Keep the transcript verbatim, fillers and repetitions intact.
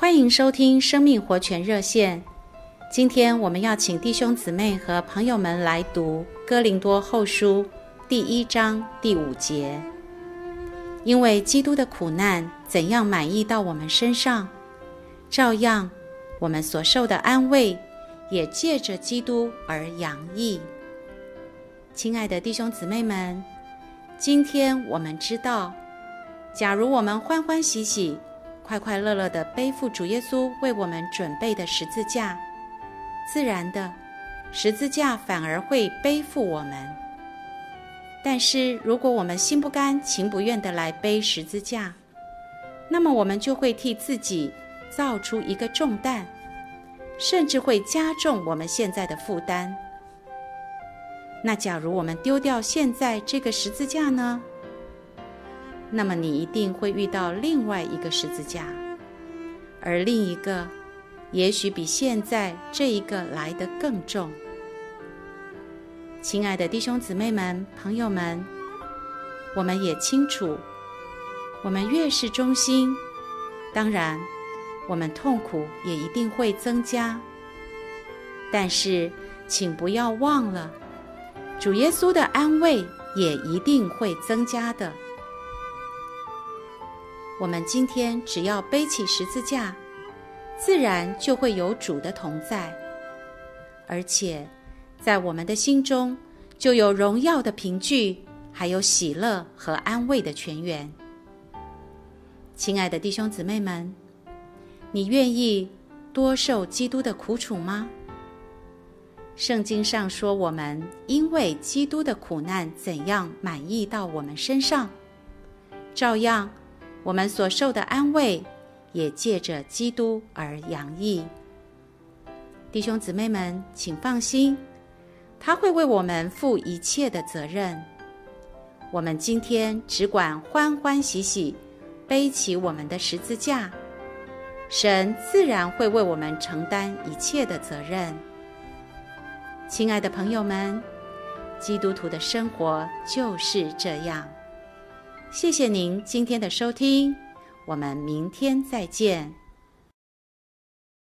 欢迎收听生命活泉热线。今天我们要请弟兄姊妹和朋友们来读哥林多后书第一章第五节。因为基督的苦难怎样满溢到我们身上，照样我们所受的安慰也借着基督而洋溢。亲爱的弟兄姊妹们，今天我们知道，假如我们欢欢喜喜快快乐乐地背负主耶稣为我们准备的十字架，自然的，十字架反而会背负我们。但是如果我们心不甘情不愿地来背十字架，那么我们就会替自己造出一个重担，甚至会加重我们现在的负担。那假如我们丢掉现在这个十字架呢？那么你一定会遇到另外一个十字架，而另一个也许比现在这一个来得更重。亲爱的弟兄姊妹们、朋友们，我们也清楚，我们越是忠心，当然我们痛苦也一定会增加。但是请不要忘了，主耶稣的安慰也一定会增加的。我们今天只要背起十字架，自然就会有主的同在，而且在我们的心中就有荣耀的凭据，还有喜乐和安慰的泉源。亲爱的弟兄姊妹们，你愿意多受基督的苦楚吗？圣经上说，我们因为基督的苦难怎样满溢到我们身上，照样我们所受的安慰也借着基督而洋溢。弟兄姊妹们，请放心，他会为我们负一切的责任。我们今天只管欢欢喜喜背起我们的十字架，神自然会为我们承担一切的责任。亲爱的朋友们，基督徒的生活就是这样。谢谢您今天的收听，我们明天再见。